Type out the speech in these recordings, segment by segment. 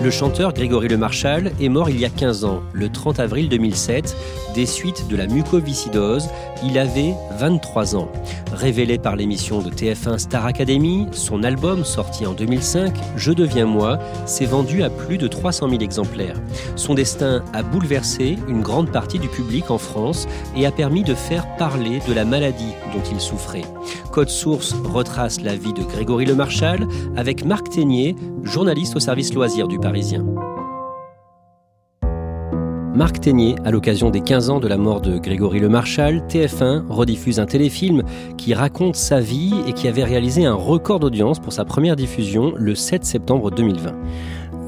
Le chanteur Grégory Lemarchal est mort il y a 15 ans, le 30 avril 2007, des suites de la mucoviscidose. Il avait 23 ans. Révélé par l'émission de TF1 Star Academy, son album, sorti en 2005, « Je deviens moi », s'est vendu à plus de 300 000 exemplaires. Son destin a bouleversé une grande partie du public en France et a permis de faire parler de la maladie dont il souffrait. Code Source retrace la vie de Grégory Lemarchal avec Marc Teignier, journaliste au service loisirs du Parisien. Marc Teignier, à l'occasion des 15 ans de la mort de Grégory Lemarchal, TF1 rediffuse un téléfilm qui raconte sa vie et qui avait réalisé un record d'audience pour sa première diffusion le 7 septembre 2020.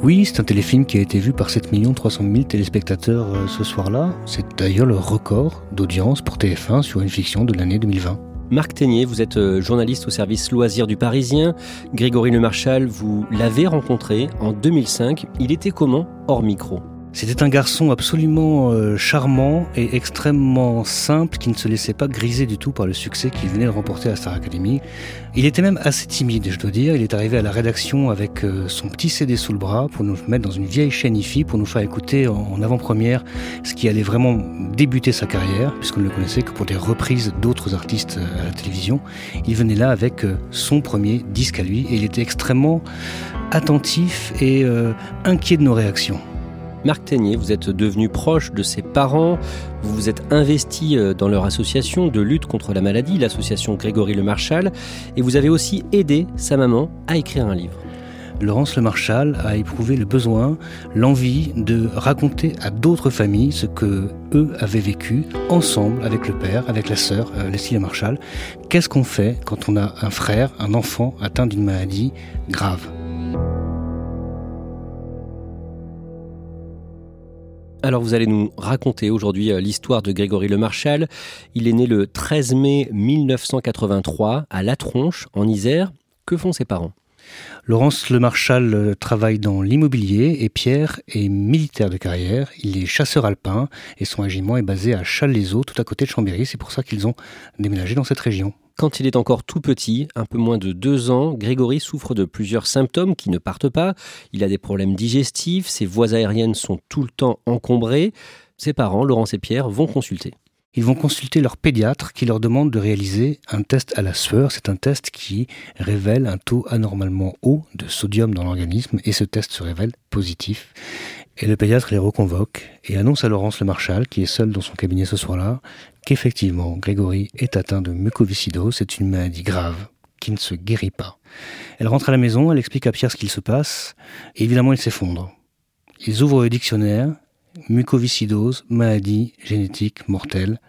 Oui, c'est un téléfilm qui a été vu par 7 300 000 téléspectateurs ce soir-là. C'est d'ailleurs le record d'audience pour TF1 sur une fiction de l'année 2020. Marc Teignier, vous êtes journaliste au service loisirs du Parisien. Grégory Lemarchal, vous l'avez rencontré en 2005. Il était comment hors micro ? C'était un garçon absolument charmant et extrêmement simple qui ne se laissait pas griser du tout par le succès qu'il venait de remporter à Star Academy. Il était même assez timide, je dois dire. Il est arrivé à la rédaction avec son petit CD sous le bras pour nous mettre dans une vieille chaîne hi-fi pour nous faire écouter en avant-première ce qui allait vraiment débuter sa carrière, puisqu'on ne le connaissait que pour des reprises d'autres artistes à la télévision. Il venait là avec son premier disque à lui et il était extrêmement attentif et inquiet de nos réactions. Marc Teignier, vous êtes devenu proche de ses parents, vous vous êtes investi dans leur association de lutte contre la maladie, l'association Grégory Lemarchal, et vous avez aussi aidé sa maman à écrire un livre. Laurence Lemarchal a éprouvé le besoin, l'envie de raconter à d'autres familles ce que eux avaient vécu ensemble avec le père, avec la sœur, Estelle Lemarchal. Qu'est-ce qu'on fait quand on a un frère, un enfant atteint d'une maladie grave ? Alors vous allez nous raconter aujourd'hui l'histoire de Grégory Lemarchal. Il est né le 13 mai 1983 à La Tronche, en Isère. Que font ses parents ? Laurence Lemarchal travaille dans l'immobilier et Pierre est militaire de carrière. Il est chasseur alpin et son régiment est basé à Challes-les-Eaux, tout à côté de Chambéry. C'est pour ça qu'ils ont déménagé dans cette région. Quand il est encore tout petit, un peu moins de 2 ans, Grégory souffre de plusieurs symptômes qui ne partent pas. Il a des problèmes digestifs, ses voies aériennes sont tout le temps encombrées. Ses parents, Laurence et Pierre, vont consulter. Ils vont consulter leur pédiatre qui leur demande de réaliser un test à la sueur. C'est un test qui révèle un taux anormalement haut de sodium dans l'organisme et ce test se révèle positif. Et le pédiatre les reconvoque et annonce à Laurence Lemarchal, qui est seule dans son cabinet ce soir-là, qu'effectivement Grégory est atteint de mucoviscidose, c'est une maladie grave qui ne se guérit pas. Elle rentre à la maison, elle explique à Pierre ce qu'il se passe et évidemment il s'effondre. Ils ouvrent le dictionnaire, mucoviscidose, maladie génétique mortelle,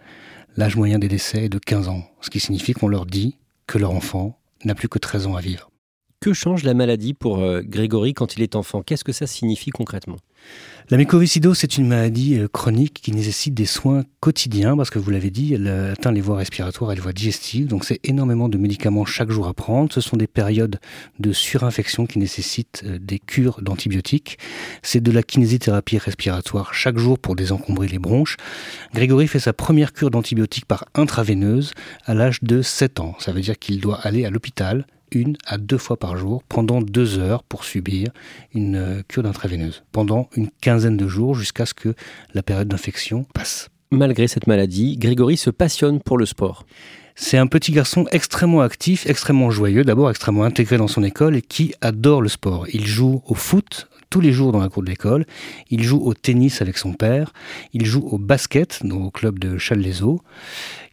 l'âge moyen des décès est de 15 ans, ce qui signifie qu'on leur dit que leur enfant n'a plus que 13 ans à vivre. Que change la maladie pour Grégory quand il est enfant ? Qu'est-ce que ça signifie concrètement ? La mucoviscidose, c'est une maladie chronique qui nécessite des soins quotidiens parce que, vous l'avez dit, elle atteint les voies respiratoires et les voies digestives. Donc, c'est énormément de médicaments chaque jour à prendre. Ce sont des périodes de surinfection qui nécessitent des cures d'antibiotiques. C'est de la kinésithérapie respiratoire chaque jour pour désencombrer les bronches. Grégory fait sa première cure d'antibiotiques par intraveineuse à l'âge de 7 ans. Ça veut dire qu'il doit aller à l'hôpital 1 à 2 fois par jour, pendant 2 heures pour subir une cure d'intraveineuse, pendant une quinzaine de jours jusqu'à ce que la période d'infection passe. Malgré cette maladie, Grégory se passionne pour le sport. C'est un petit garçon extrêmement actif, extrêmement joyeux, d'abord extrêmement intégré dans son école et qui adore le sport. Il joue au foot tous les jours dans la cour de l'école, il joue au tennis avec son père, il joue au basket au club de Challes-les-Eaux.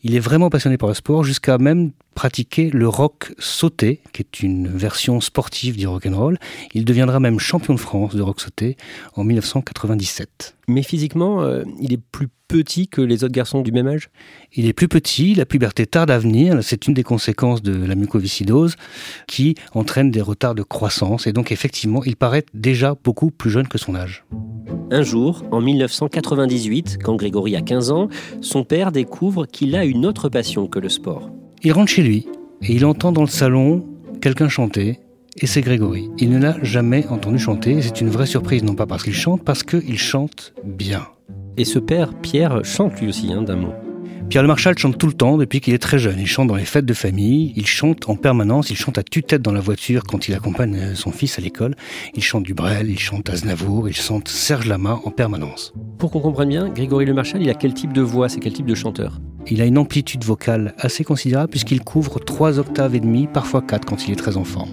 Il est vraiment passionné par le sport jusqu'à même pratiquer le rock sauté, qui est une version sportive du rock'n'roll. Il deviendra même champion de France de rock sauté en 1997. Mais physiquement, il est plus petit que les autres garçons du même âge ? Il est plus petit, la puberté tarde à venir, c'est une des conséquences de la mucoviscidose qui entraîne des retards de croissance et donc effectivement, il paraît déjà beaucoup plus jeune que son âge. Un jour, en 1998, quand Grégory a 15 ans, son père découvre qu'il a une autre passion que le sport. Il rentre chez lui et il entend dans le salon quelqu'un chanter et c'est Grégory. Il ne l'a jamais entendu chanter et c'est une vraie surprise, non pas parce qu'il chante, parce qu'il chante bien. Et ce père, Pierre, chante lui aussi d'un mot. Pierre Lemarchal chante tout le temps depuis qu'il est très jeune. Il chante dans les fêtes de famille, il chante en permanence, il chante à tue-tête dans la voiture quand il accompagne son fils à l'école. Il chante du Brel, il chante Aznavour, il chante Serge Lama en permanence. Pour qu'on comprenne bien, Grégory Lemarchal, il a quel type de voix, c'est quel type de chanteur ? Il a une amplitude vocale assez considérable puisqu'il couvre 3,5 octaves, parfois 4 quand il est très en forme.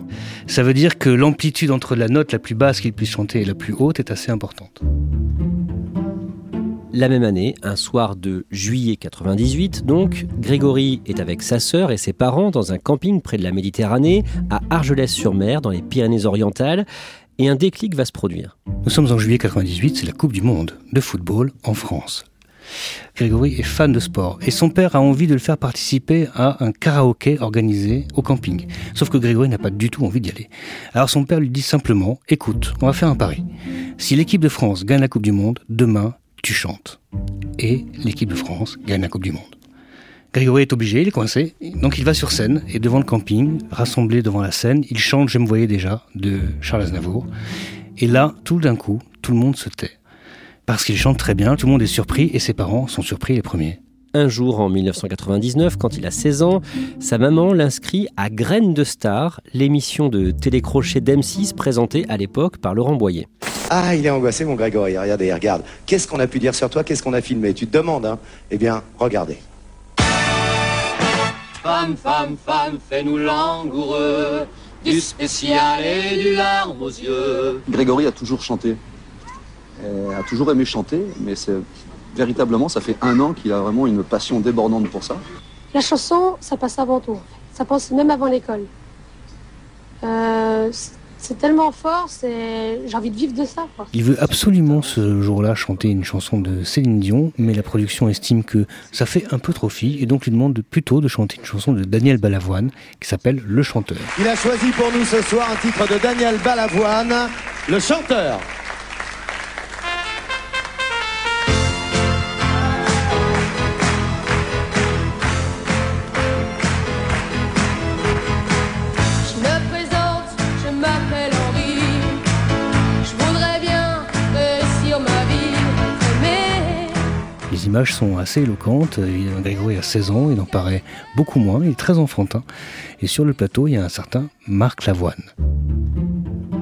Ça veut dire que l'amplitude entre la note la plus basse qu'il puisse chanter et la plus haute est assez importante. La même année, un soir de juillet 98, donc, Grégory est avec sa sœur et ses parents dans un camping près de la Méditerranée, à Argelès-sur-Mer, dans les Pyrénées-Orientales, et un déclic va se produire. Nous sommes en juillet 98, c'est la Coupe du Monde de football en France. Grégory est fan de sport et son père a envie de le faire participer à un karaoké organisé au camping. Sauf que Grégory n'a pas du tout envie d'y aller. Alors son père lui dit simplement, écoute, on va faire un pari. Si l'équipe de France gagne la Coupe du Monde, demain, tu chantes. Et l'équipe de France gagne la Coupe du Monde. Grégory est obligé, il est coincé, donc il va sur scène et devant le camping, rassemblé devant la scène, il chante « Je me voyais déjà » de Charles Aznavour. Et là, tout d'un coup, tout le monde se tait. Parce qu'il chante très bien, tout le monde est surpris et ses parents sont surpris les premiers. Un jour en 1999, quand il a 16 ans, sa maman l'inscrit à Graines de Star, l'émission de télécrochet d'M6 présentée à l'époque par Laurent Boyer. Ah, il est angoissé mon Grégory, regardez, regarde. Qu'est-ce qu'on a pu dire sur toi, qu'est-ce qu'on a filmé ? Tu te demandes, hein ? Eh bien, regardez. Femme, femme, femme, fais-nous langoureux, du spécial et du larme aux yeux. Grégory a toujours chanté. A toujours aimé chanter, mais c'est, véritablement, ça fait un an qu'il a vraiment une passion débordante pour ça. La chanson, ça passe avant tout. Ça passe même avant l'école. C'est tellement fort, j'ai envie de vivre de ça. Quoi. Il veut absolument ce jour-là chanter une chanson de Céline Dion, mais la production estime que ça fait un peu trop fille et donc lui demande plutôt de chanter une chanson de Daniel Balavoine qui s'appelle Le Chanteur. Il a choisi pour nous ce soir un titre de Daniel Balavoine, Le Chanteur. Les images sont assez éloquentes, Grégory a 16 ans, il en paraît beaucoup moins, il est très enfantin. Et sur le plateau, il y a un certain Marc Lavoine.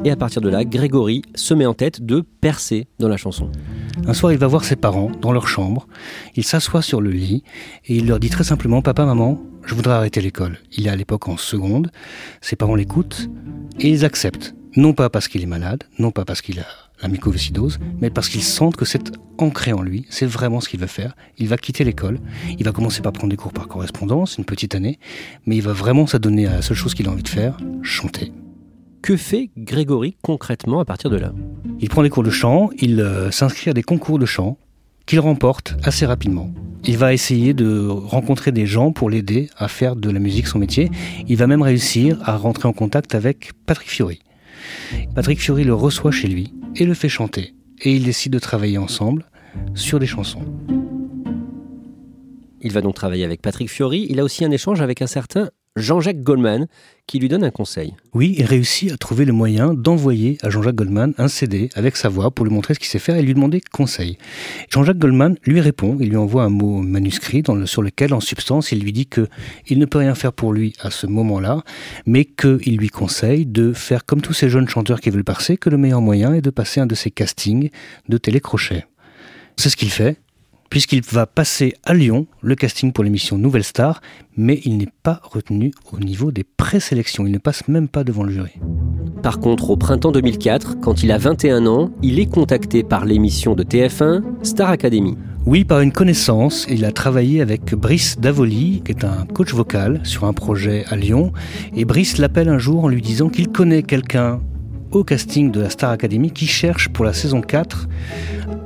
Et à partir de là, Grégory se met en tête de percer dans la chanson. Un soir, il va voir ses parents dans leur chambre, il s'assoit sur le lit et il leur dit très simplement « Papa, maman, je voudrais arrêter l'école ». Il est à l'époque en seconde, ses parents l'écoutent et ils acceptent. Non pas parce qu'il est malade, non pas parce qu'il a la mucoviscidose, mais parce qu'il sent que c'est ancré en lui, c'est vraiment ce qu'il veut faire. Il va quitter l'école, il va commencer par prendre des cours par correspondance, une petite année, mais il va vraiment s'adonner à la seule chose qu'il a envie de faire, chanter. Que fait Grégory concrètement à partir de là ? Il prend des cours de chant, il s'inscrit à des concours de chant qu'il remporte assez rapidement. Il va essayer de rencontrer des gens pour l'aider à faire de la musique son métier. Il va même réussir à rentrer en contact avec Patrick Fiori. Patrick Fiori le reçoit chez lui et le fait chanter. Et ils décident de travailler ensemble sur des chansons. Il va donc travailler avec Patrick Fiori. Il a aussi un échange avec un certain Jean-Jacques Goldman qui lui donne un conseil. Oui, il réussit à trouver le moyen d'envoyer à Jean-Jacques Goldman un CD avec sa voix pour lui montrer ce qu'il sait faire et lui demander conseil. Jean-Jacques Goldman lui répond, il lui envoie un mot manuscrit sur lequel, en substance, il lui dit qu'il ne peut rien faire pour lui à ce moment-là, mais qu'il lui conseille de faire comme tous ces jeunes chanteurs qui veulent passer, que le meilleur moyen est de passer un de ces castings de télécrochet. C'est ce qu'il fait. Puisqu'il va passer à Lyon le casting pour l'émission Nouvelle Star, mais il n'est pas retenu au niveau des présélections, il ne passe même pas devant le jury. Par contre, au printemps 2004, quand il a 21 ans, il est contacté par l'émission de TF1, Star Academy. Oui, par une connaissance, il a travaillé avec Brice Davoli, qui est un coach vocal sur un projet à Lyon, et Brice l'appelle un jour en lui disant qu'il connaît quelqu'un au casting de la Star Academy qui cherche pour la saison 4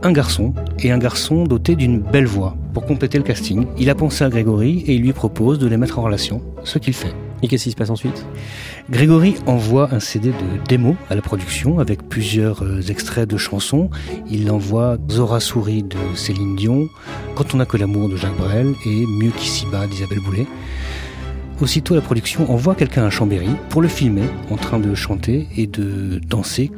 un garçon, et un garçon doté d'une belle voix. Pour compléter le casting, il a pensé à Grégory et il lui propose de les mettre en relation, ce qu'il fait. Et qu'est-ce qui se passe ensuite ? Grégory envoie un CD de démo à la production avec plusieurs extraits de chansons. Il envoie Zora Souris de Céline Dion, Quand on n'a que l'amour de Jacques Brel et Mieux qu'ici bas d'Isabelle Boulay. Aussitôt, la production envoie quelqu'un à Chambéry pour le filmer en train de chanter et de danser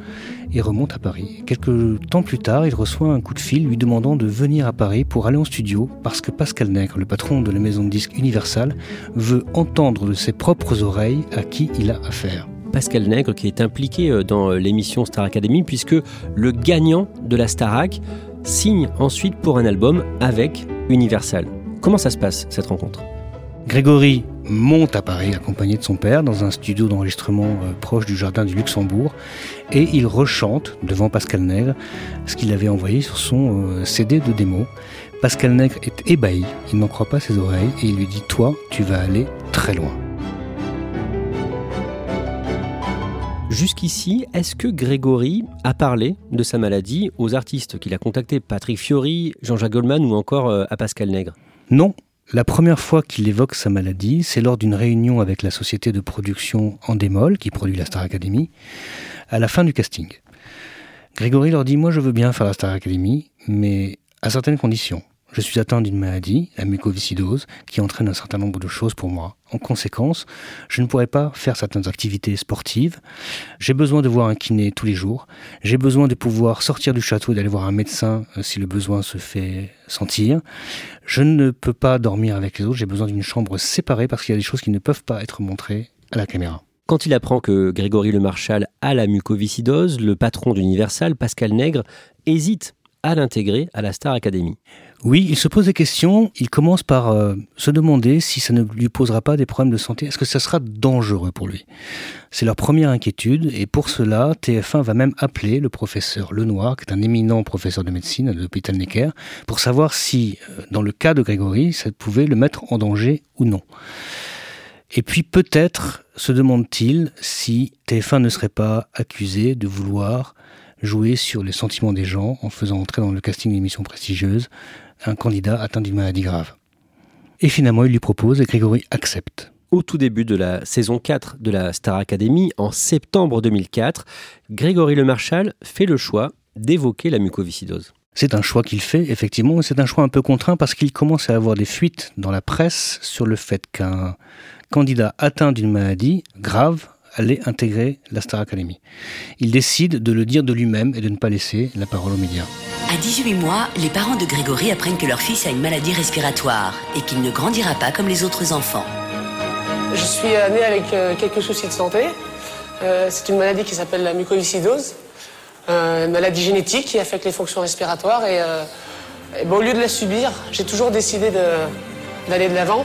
et remonte à Paris. Quelques temps plus tard, il reçoit un coup de fil lui demandant de venir à Paris pour aller en studio parce que Pascal Nègre, le patron de la maison de disques Universal, veut entendre de ses propres oreilles à qui il a affaire. Pascal Nègre qui est impliqué dans l'émission Star Academy puisque le gagnant de la Starac signe ensuite pour un album avec Universal. Comment ça se passe cette rencontre ? Grégory monte à Paris accompagné de son père dans un studio d'enregistrement proche du jardin du Luxembourg et il rechante devant Pascal Nègre ce qu'il avait envoyé sur son CD de démo. Pascal Nègre est ébahi, il n'en croit pas ses oreilles et il lui dit « Toi, tu vas aller très loin ». Jusqu'ici, est-ce que Grégory a parlé de sa maladie aux artistes qu'il a contactés, Patrick Fiori, Jean-Jacques Goldman ou encore à Pascal Nègre ? Non. La première fois qu'il évoque sa maladie, c'est lors d'une réunion avec la société de production Endemol, qui produit la Star Academy, à la fin du casting. Grégory leur dit « Moi, je veux bien faire la Star Academy, mais à certaines conditions. Je suis atteint d'une maladie, la mucoviscidose, qui entraîne un certain nombre de choses pour moi. En conséquence, je ne pourrai pas faire certaines activités sportives. J'ai besoin de voir un kiné tous les jours. J'ai besoin de pouvoir sortir du château et d'aller voir un médecin si le besoin se fait sentir. Je ne peux pas dormir avec les autres. J'ai besoin d'une chambre séparée parce qu'il y a des choses qui ne peuvent pas être montrées à la caméra. » Quand il apprend que Grégory Lemarchal a la mucoviscidose, le patron d'Universal, Pascal Nègre, hésite à l'intégrer à la Star Academy. Oui, il se pose des questions. Il commence par se demander si ça ne lui posera pas des problèmes de santé. Est-ce que ça sera dangereux pour lui ? C'est leur première inquiétude. Et pour cela, TF1 va même appeler le professeur Lenoir, qui est un éminent professeur de médecine à l'hôpital Necker, pour savoir si, dans le cas de Grégory, ça pouvait le mettre en danger ou non. Et puis peut-être se demande-t-il si TF1 ne serait pas accusé de vouloir jouer sur les sentiments des gens en faisant entrer dans le casting d'une émission prestigieuse un candidat atteint d'une maladie grave. Et finalement, il lui propose et Grégory accepte. Au tout début de la saison 4 de la Star Academy, en septembre 2004, Grégory Lemarchal fait le choix d'évoquer la mucoviscidose. C'est un choix qu'il fait, effectivement, et c'est un choix un peu contraint parce qu'il commence à avoir des fuites dans la presse sur le fait qu'un candidat atteint d'une maladie grave allait intégrer la Star Academy. Il décide de le dire de lui-même et de ne pas laisser la parole aux médias. À 18 mois, les parents de Grégory apprennent que leur fils a une maladie respiratoire et qu'il ne grandira pas comme les autres enfants. Je suis né avec quelques soucis de santé. C'est une maladie qui s'appelle la mucoviscidose, une maladie génétique qui affecte les fonctions respiratoires. Et au lieu de la subir, j'ai toujours décidé d'aller de l'avant.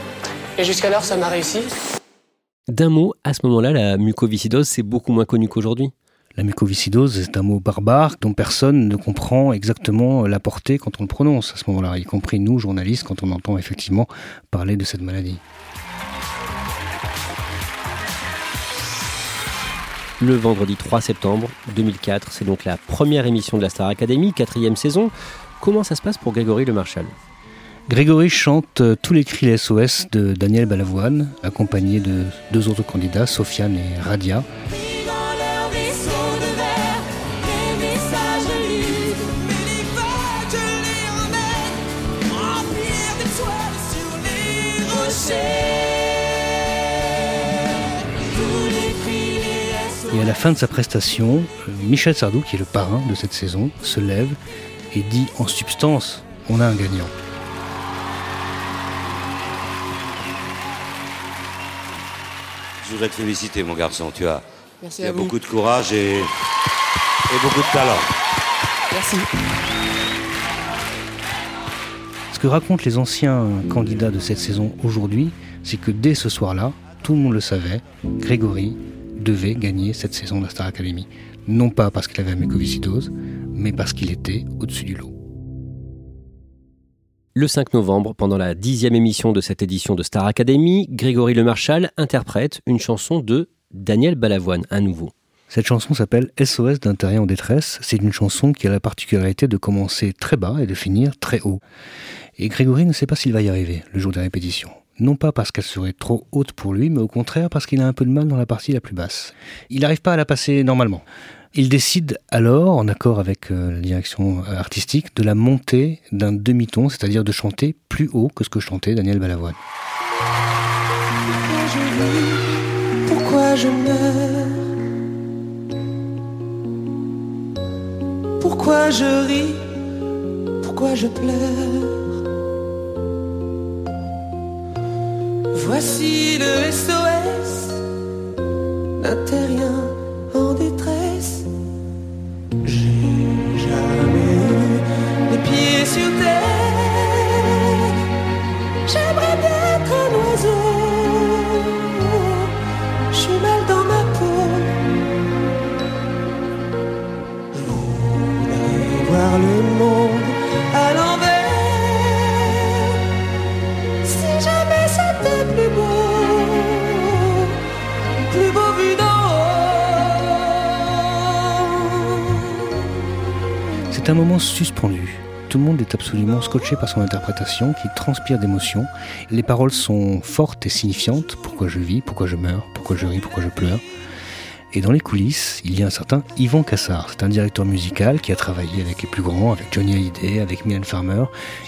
Et jusqu'alors, ça m'a réussi. D'un mot, à ce moment-là, la mucoviscidose, c'est beaucoup moins connu qu'aujourd'hui. La mucoviscidose, c'est un mot barbare dont personne ne comprend exactement la portée quand on le prononce à ce moment-là, y compris nous, journalistes, quand on entend effectivement parler de cette maladie. Le vendredi 3 septembre 2004, c'est donc la première émission de la Star Academy, 4e saison. Comment ça se passe pour Grégory Lemarchal ? Grégory chante tous les cris SOS de Daniel Balavoine, accompagné de 2 autres candidats, Sofiane et Radia. Et à la fin de sa prestation, Michel Sardou, qui est le parrain de cette saison, se lève et dit en substance « On a un gagnant ». Je voudrais te féliciter, mon garçon. Tu as beaucoup de courage et beaucoup de talent. Merci. Ce que racontent les anciens candidats de cette saison aujourd'hui, c'est que dès ce soir-là, tout le monde le savait, Grégory devait gagner cette saison de la Star Academy. Non pas parce qu'il avait la mucoviscidose, mais parce qu'il était au-dessus du lot. Le 5 novembre, pendant la 10e émission de cette édition de Star Academy, Grégory Lemarchal interprète une chanson de Daniel Balavoine, à nouveau. Cette chanson s'appelle « SOS d'un terrien en détresse ». C'est une chanson qui a la particularité de commencer très bas et de finir très haut. Et Grégory ne sait pas s'il va y arriver le jour des répétitions. Non pas parce qu'elle serait trop haute pour lui, mais au contraire parce qu'il a un peu de mal dans la partie la plus basse. Il n'arrive pas à la passer normalement. Il décide alors, en accord avec la direction artistique, de la monter d'un demi-ton, c'est-à-dire de chanter plus haut que ce que chantait Daniel Balavoine. Pourquoi je vis, pourquoi je meurs, pourquoi je ris, pourquoi je pleure. Voici le SOS d'un terrien en détresse. J'ai jamais eu les pieds sur terre. J'aimerais être un oiseau. Je suis mal dans ma peau. Je voudrais voir le monde à l'envers. Si jamais c'était plus beau. C'est un moment suspendu. Tout le monde est absolument scotché par son interprétation qui transpire d'émotion. Les paroles sont fortes et signifiantes. Pourquoi je vis, pourquoi je meurs, pourquoi je ris, pourquoi je pleure. Et dans les coulisses, il y a un certain Yvan Kassar. C'est un directeur musical qui a travaillé avec les plus grands, avec Johnny Hallyday, avec Mylène Farmer.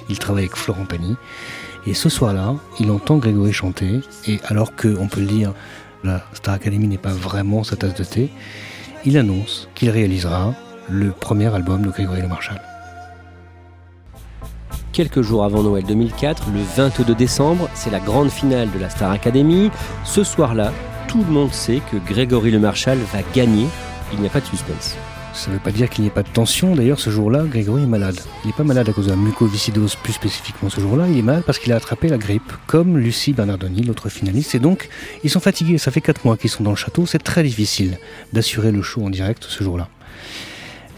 Il travaille avec Florent Pagny. Et ce soir-là, il entend Grégory chanter. Et alors que, on peut le dire, la Star Academy n'est pas vraiment sa tasse de thé, il annonce qu'il réalisera le premier album de Grégory Lemarchal. Quelques jours avant Noël 2004, le 22 décembre, c'est la grande finale de la Star Academy. Ce soir-là, tout le monde sait que Grégory Lemarchal va gagner. Il n'y a pas de suspense. Ça ne veut pas dire qu'il n'y ait pas de tension. D'ailleurs, ce jour-là, Grégory est malade. Il n'est pas malade à cause de la mucoviscidose, plus spécifiquement ce jour-là. Il est malade parce qu'il a attrapé la grippe, comme Lucie Bernardoni, l'autre finaliste. Et donc, ils sont fatigués. Ça fait 4 mois qu'ils sont dans le château. C'est très difficile d'assurer le show en direct ce jour-là.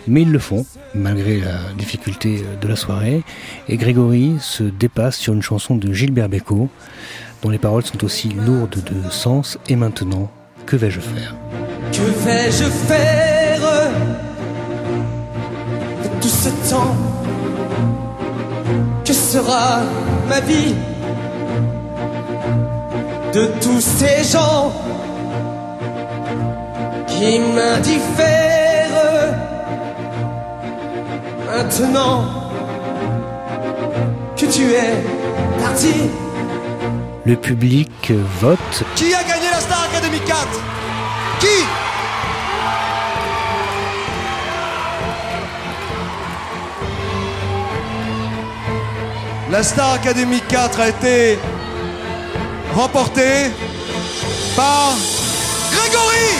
Mais ils le font, malgré la difficulté de la soirée. Et Grégory se dépasse sur une chanson de Gilbert Bécaud, dont les paroles sont aussi lourdes de sens. Et maintenant, que vais-je faire ? Que vais-je faire de tout ce temps ? Que sera ma vie ? De tous ces gens qui m'indiffèrent. Maintenant que tu es parti. Le public vote. Qui a gagné la Star Academy 4 ? Qui ? La Star Academy 4 a été remportée par Grégory.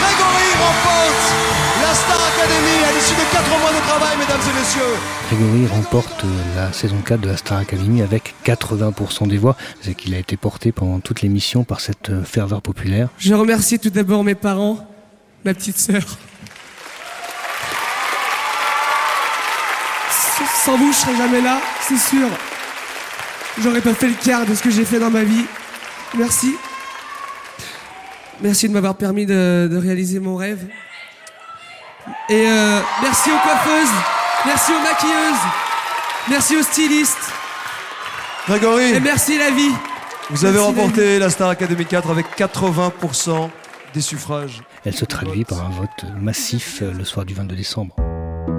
Grégory remporte la Star Academy à l'issue de 4 mois de travail, mesdames et messieurs. Grégory remporte la saison 4 de la Star Academy avec 80% des voix. C'est qu'il a été porté pendant toute l'émission par cette ferveur populaire. Je remercie tout d'abord mes parents, ma petite sœur. Sans vous, je serais jamais là, c'est sûr. J'aurais pas fait le quart de ce que j'ai fait dans ma vie. Merci. Merci de m'avoir permis de réaliser mon rêve. Et merci aux coiffeuses, merci aux maquilleuses, merci aux stylistes. Grégory. Et merci la vie. Vous avez remporté la Star Academy 4 avec 80% des suffrages. Elle se traduit par un vote massif le soir du 22 décembre.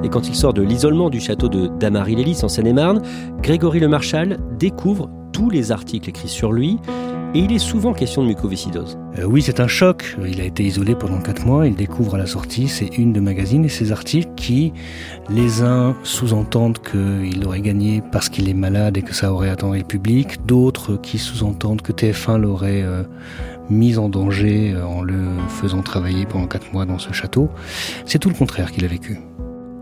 Et quand il sort de l'isolement du château de Dammarie-Lès-Lys en Seine-et-Marne, Grégory Lemarchal découvre tous les articles écrits sur lui. Et il est souvent question de mucoviscidose. Oui, c'est un choc. Il a été isolé pendant 4 mois. Il découvre à la sortie ses unes de magazines et ses articles qui, les uns, sous-entendent qu'il aurait gagné parce qu'il est malade et que ça aurait attendu le public. D'autres qui sous-entendent que TF1 l'aurait mis en danger en le faisant travailler pendant 4 mois dans ce château. C'est tout le contraire qu'il a vécu.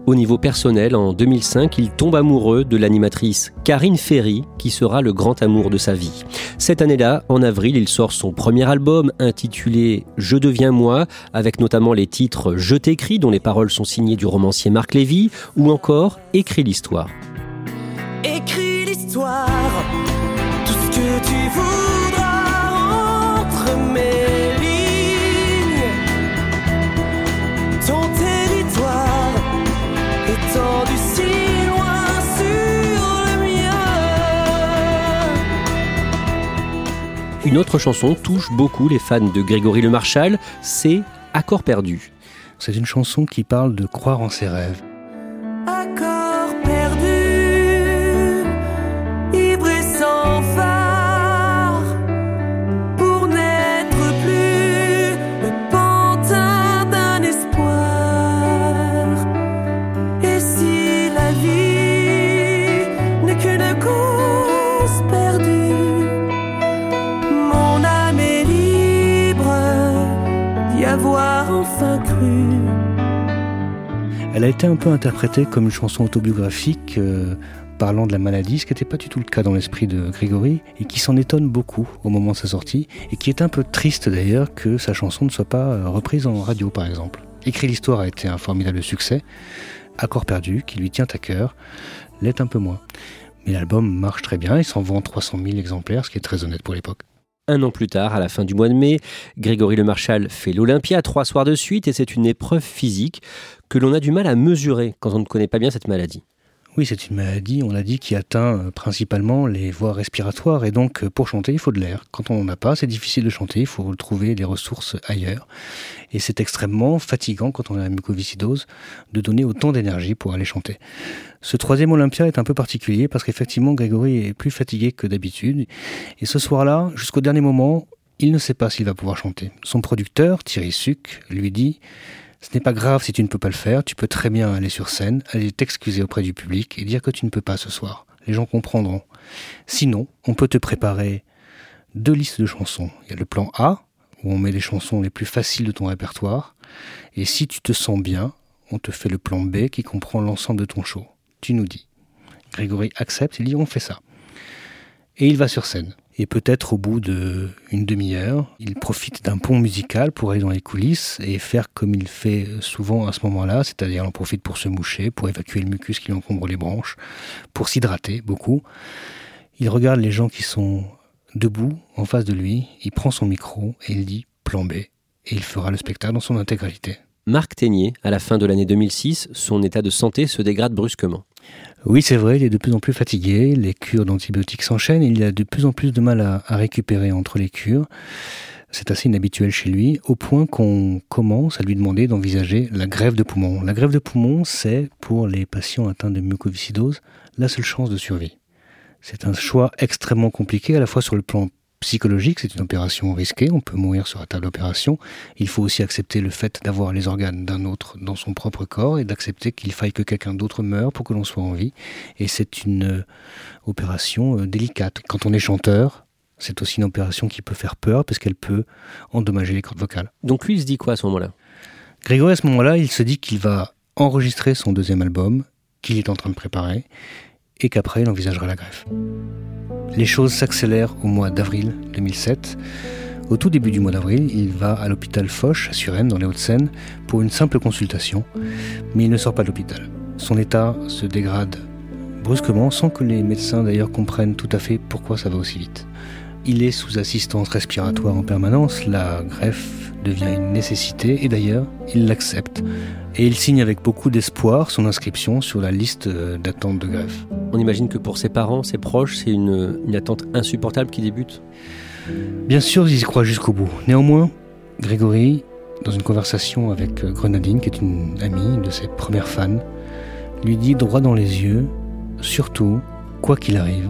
Au niveau personnel, en 2005, il tombe amoureux de l'animatrice Karine Ferry, qui sera le grand amour de sa vie. Cette année-là, en avril, il sort son premier album intitulé « Je deviens moi », avec notamment les titres « Je t'écris », dont les paroles sont signées du romancier Marc Lévy, ou encore « Écris l'histoire ». Écris l'histoire, tout ce que tu voudras entre mes lignes, ton territoire. Tendu si loin sur le mien. Une autre chanson touche beaucoup les fans de Grégory Lemarchal, c'est « Accord perdu ». C'est une chanson qui parle de croire en ses rêves. Accord perdu, ivre et sans phare. Elle a été un peu interprétée comme une chanson autobiographique parlant de la maladie, ce qui n'était pas du tout le cas dans l'esprit de Grégory, et qui s'en étonne beaucoup au moment de sa sortie, et qui est un peu triste d'ailleurs que sa chanson ne soit pas reprise en radio par exemple. Écrire l'histoire a été un formidable succès, Accord perdu, qui lui tient à cœur, l'est un peu moins. Mais l'album marche très bien, il s'en vend 300 000 exemplaires, ce qui est très honnête pour l'époque. Un an plus tard, à la fin du mois de mai, Grégory Lemarchal fait l'Olympia 3 soirs de suite, et c'est une épreuve physique que l'on a du mal à mesurer quand on ne connaît pas bien cette maladie. Oui, c'est une maladie, on l'a dit, qui atteint principalement les voies respiratoires. Et donc, pour chanter, il faut de l'air. Quand on n'en a pas, c'est difficile de chanter, il faut trouver des ressources ailleurs. Et c'est extrêmement fatigant, quand on a la mucoviscidose, de donner autant d'énergie pour aller chanter. Ce 3e Olympia est un peu particulier, parce qu'effectivement, Grégory est plus fatigué que d'habitude. Et ce soir-là, jusqu'au dernier moment, il ne sait pas s'il va pouvoir chanter. Son producteur, Thierry Suc, lui dit... Ce n'est pas grave si tu ne peux pas le faire, tu peux très bien aller sur scène, aller t'excuser auprès du public et dire que tu ne peux pas ce soir. Les gens comprendront. Sinon, on peut te préparer 2 listes de chansons. Il y a le plan A, où on met les chansons les plus faciles de ton répertoire. Et si tu te sens bien, on te fait le plan B qui comprend l'ensemble de ton show. Tu nous dis. Grégory accepte, il dit on fait ça. Et il va sur scène. Et peut-être au bout d'une demi-heure, il profite d'un pont musical pour aller dans les coulisses et faire comme il fait souvent à ce moment-là, c'est-à-dire il en profite pour se moucher, pour évacuer le mucus qui lui encombre les branches, pour s'hydrater beaucoup. Il regarde les gens qui sont debout en face de lui, il prend son micro et il dit « Plan B » et il fera le spectacle dans son intégralité. Marc Teignier, à la fin de l'année 2006, son état de santé se dégrade brusquement. Oui, c'est vrai, il est de plus en plus fatigué, les cures d'antibiotiques s'enchaînent, il a de plus en plus de mal à récupérer entre les cures. C'est assez inhabituel chez lui, au point qu'on commence à lui demander d'envisager la grève de poumon. La grève de poumon, c'est, pour les patients atteints de mucoviscidose, la seule chance de survie. C'est un choix extrêmement compliqué, à la fois sur le plan psychologique, c'est une opération risquée, on peut mourir sur la table d'opération. Il faut aussi accepter le fait d'avoir les organes d'un autre dans son propre corps et d'accepter qu'il faille que quelqu'un d'autre meure pour que l'on soit en vie. Et c'est une opération délicate. Quand on est chanteur, c'est aussi une opération qui peut faire peur parce qu'elle peut endommager les cordes vocales. Donc lui, il se dit quoi à ce moment-là ? Grégory, à ce moment-là, il se dit qu'il va enregistrer son 2e album, qu'il est en train de préparer, et qu'après, il envisagera la greffe. Les choses s'accélèrent au mois d'avril 2007. Au tout début du mois d'avril, il va à l'hôpital Foch, à Suresnes, dans les Hauts-de-Seine, pour une simple consultation, mais il ne sort pas de l'hôpital. Son état se dégrade brusquement, sans que les médecins d'ailleurs comprennent tout à fait pourquoi ça va aussi vite. Il est sous assistance respiratoire en permanence, la greffe devient une nécessité, et d'ailleurs, il l'accepte. Et il signe avec beaucoup d'espoir son inscription sur la liste d'attente de greffe. On imagine que pour ses parents, ses proches, c'est une attente insupportable qui débute. Bien sûr, ils y croient jusqu'au bout. Néanmoins, Grégory, dans une conversation avec Grenadine, qui est une amie, une de ses premières fans, lui dit droit dans les yeux, « Surtout, quoi qu'il arrive,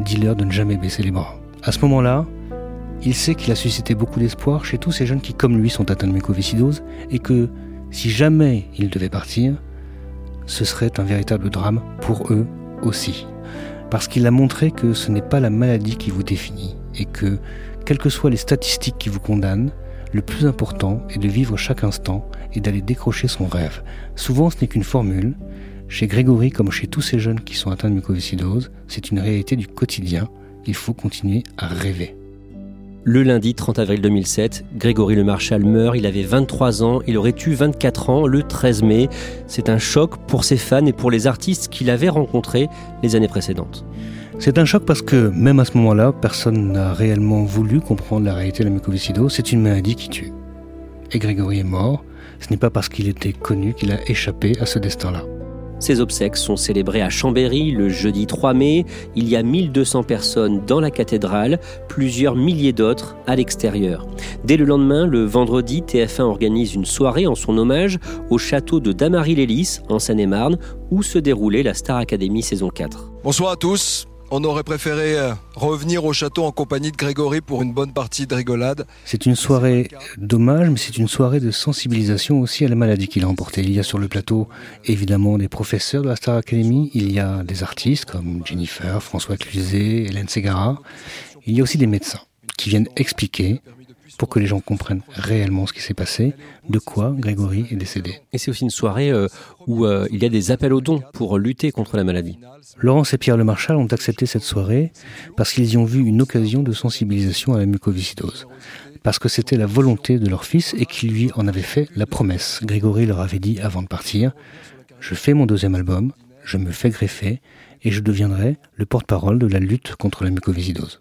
dis-leur de ne jamais baisser les bras. » À ce moment-là, il sait qu'il a suscité beaucoup d'espoir chez tous ces jeunes qui, comme lui, sont atteints de mucoviscidose et que, si jamais il devait partir, ce serait un véritable drame pour eux aussi. Parce qu'il a montré que ce n'est pas la maladie qui vous définit et que, quelles que soient les statistiques qui vous condamnent, le plus important est de vivre chaque instant et d'aller décrocher son rêve. Souvent, ce n'est qu'une formule. Chez Grégory, comme chez tous ces jeunes qui sont atteints de mucoviscidose, c'est une réalité du quotidien. Il faut continuer à rêver. Le lundi 30 avril 2007, Grégory Lemarchal meurt. Il avait 23 ans, il aurait eu 24 ans le 13 mai. C'est un choc pour ses fans et pour les artistes qu'il avait rencontrés les années précédentes. C'est un choc parce que, même à ce moment-là, personne n'a réellement voulu comprendre la réalité de la mucoviscidose. C'est une maladie qui tue. Et Grégory est mort. Ce n'est pas parce qu'il était connu qu'il a échappé à ce destin-là. Ses obsèques sont célébrées à Chambéry le jeudi 3 mai. Il y a 1200 personnes dans la cathédrale, plusieurs milliers d'autres à l'extérieur. Dès le lendemain, le vendredi, TF1 organise une soirée en son hommage au château de Dammarie-Lès-Lys, en Seine-et-Marne, où se déroulait la Star Academy saison 4. Bonsoir à tous. On aurait préféré revenir au château en compagnie de Grégory pour une bonne partie de rigolade. C'est une soirée d'hommage, mais c'est une soirée de sensibilisation aussi à la maladie qu'il a emportée. Il y a sur le plateau, évidemment, des professeurs de la Star Academy. Il y a des artistes comme Jennifer, François Cluzet, Hélène Ségara. Il y a aussi des médecins qui viennent expliquer pour que les gens comprennent réellement ce qui s'est passé, de quoi Grégory est décédé. Et c'est aussi une soirée où il y a des appels aux dons pour lutter contre la maladie. Laurence et Pierre Lemarchal ont accepté cette soirée parce qu'ils y ont vu une occasion de sensibilisation à la mucoviscidose. Parce que c'était la volonté de leur fils et qu'il lui en avait fait la promesse. Grégory leur avait dit avant de partir « Je fais mon deuxième album, je me fais greffer et je deviendrai le porte-parole de la lutte contre la mucoviscidose. »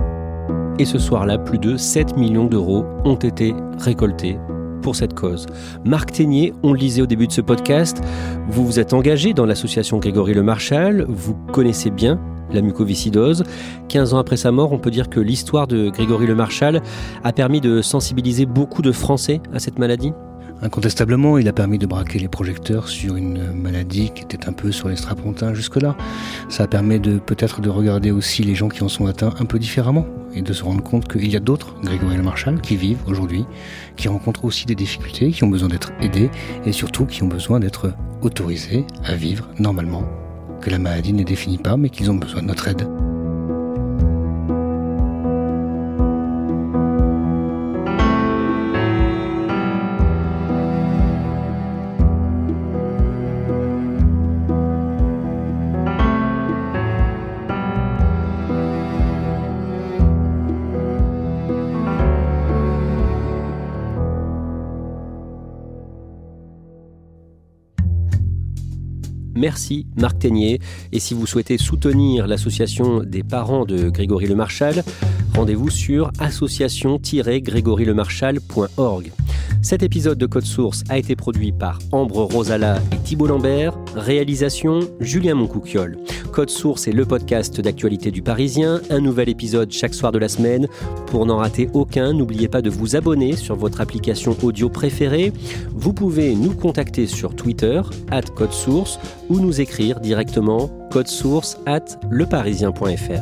Et ce soir-là, plus de 7 millions d'euros ont été récoltés pour cette cause. Marc Teignier, on le lisait au début de ce podcast, vous vous êtes engagé dans l'association Grégory Lemarchal, vous connaissez bien la mucoviscidose. 15 ans après sa mort, on peut dire que l'histoire de Grégory Lemarchal a permis de sensibiliser beaucoup de Français à cette maladie. Incontestablement, il a permis de braquer les projecteurs sur une maladie qui était un peu sur les strapontins jusque-là. Ça permet peut-être de regarder aussi les gens qui en sont atteints un peu différemment et de se rendre compte qu'il y a d'autres Grégory Lemarchal qui vivent aujourd'hui, qui rencontrent aussi des difficultés, qui ont besoin d'être aidés et surtout qui ont besoin d'être autorisés à vivre normalement, que la maladie ne définit pas mais qu'ils ont besoin de notre aide. Merci Marc Teignier. Et si vous souhaitez soutenir l'association des parents de Grégory Lemarchal, rendez-vous sur association-grégorylemarchal.org. Cet épisode de Code Source a été produit par Ambre Rosala et Thibault Lambert. Réalisation Julien Moncouquiol. Code Source est le podcast d'actualité du Parisien. Un nouvel épisode chaque soir de la semaine. Pour n'en rater aucun, n'oubliez pas de vous abonner sur votre application audio préférée. Vous pouvez nous contacter sur Twitter, @codesource, ou nous écrire directement codesource@leparisien.fr.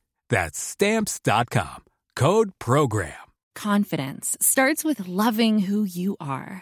That's Stamps.com. Code PROGRAM. Confidence starts with loving who you are.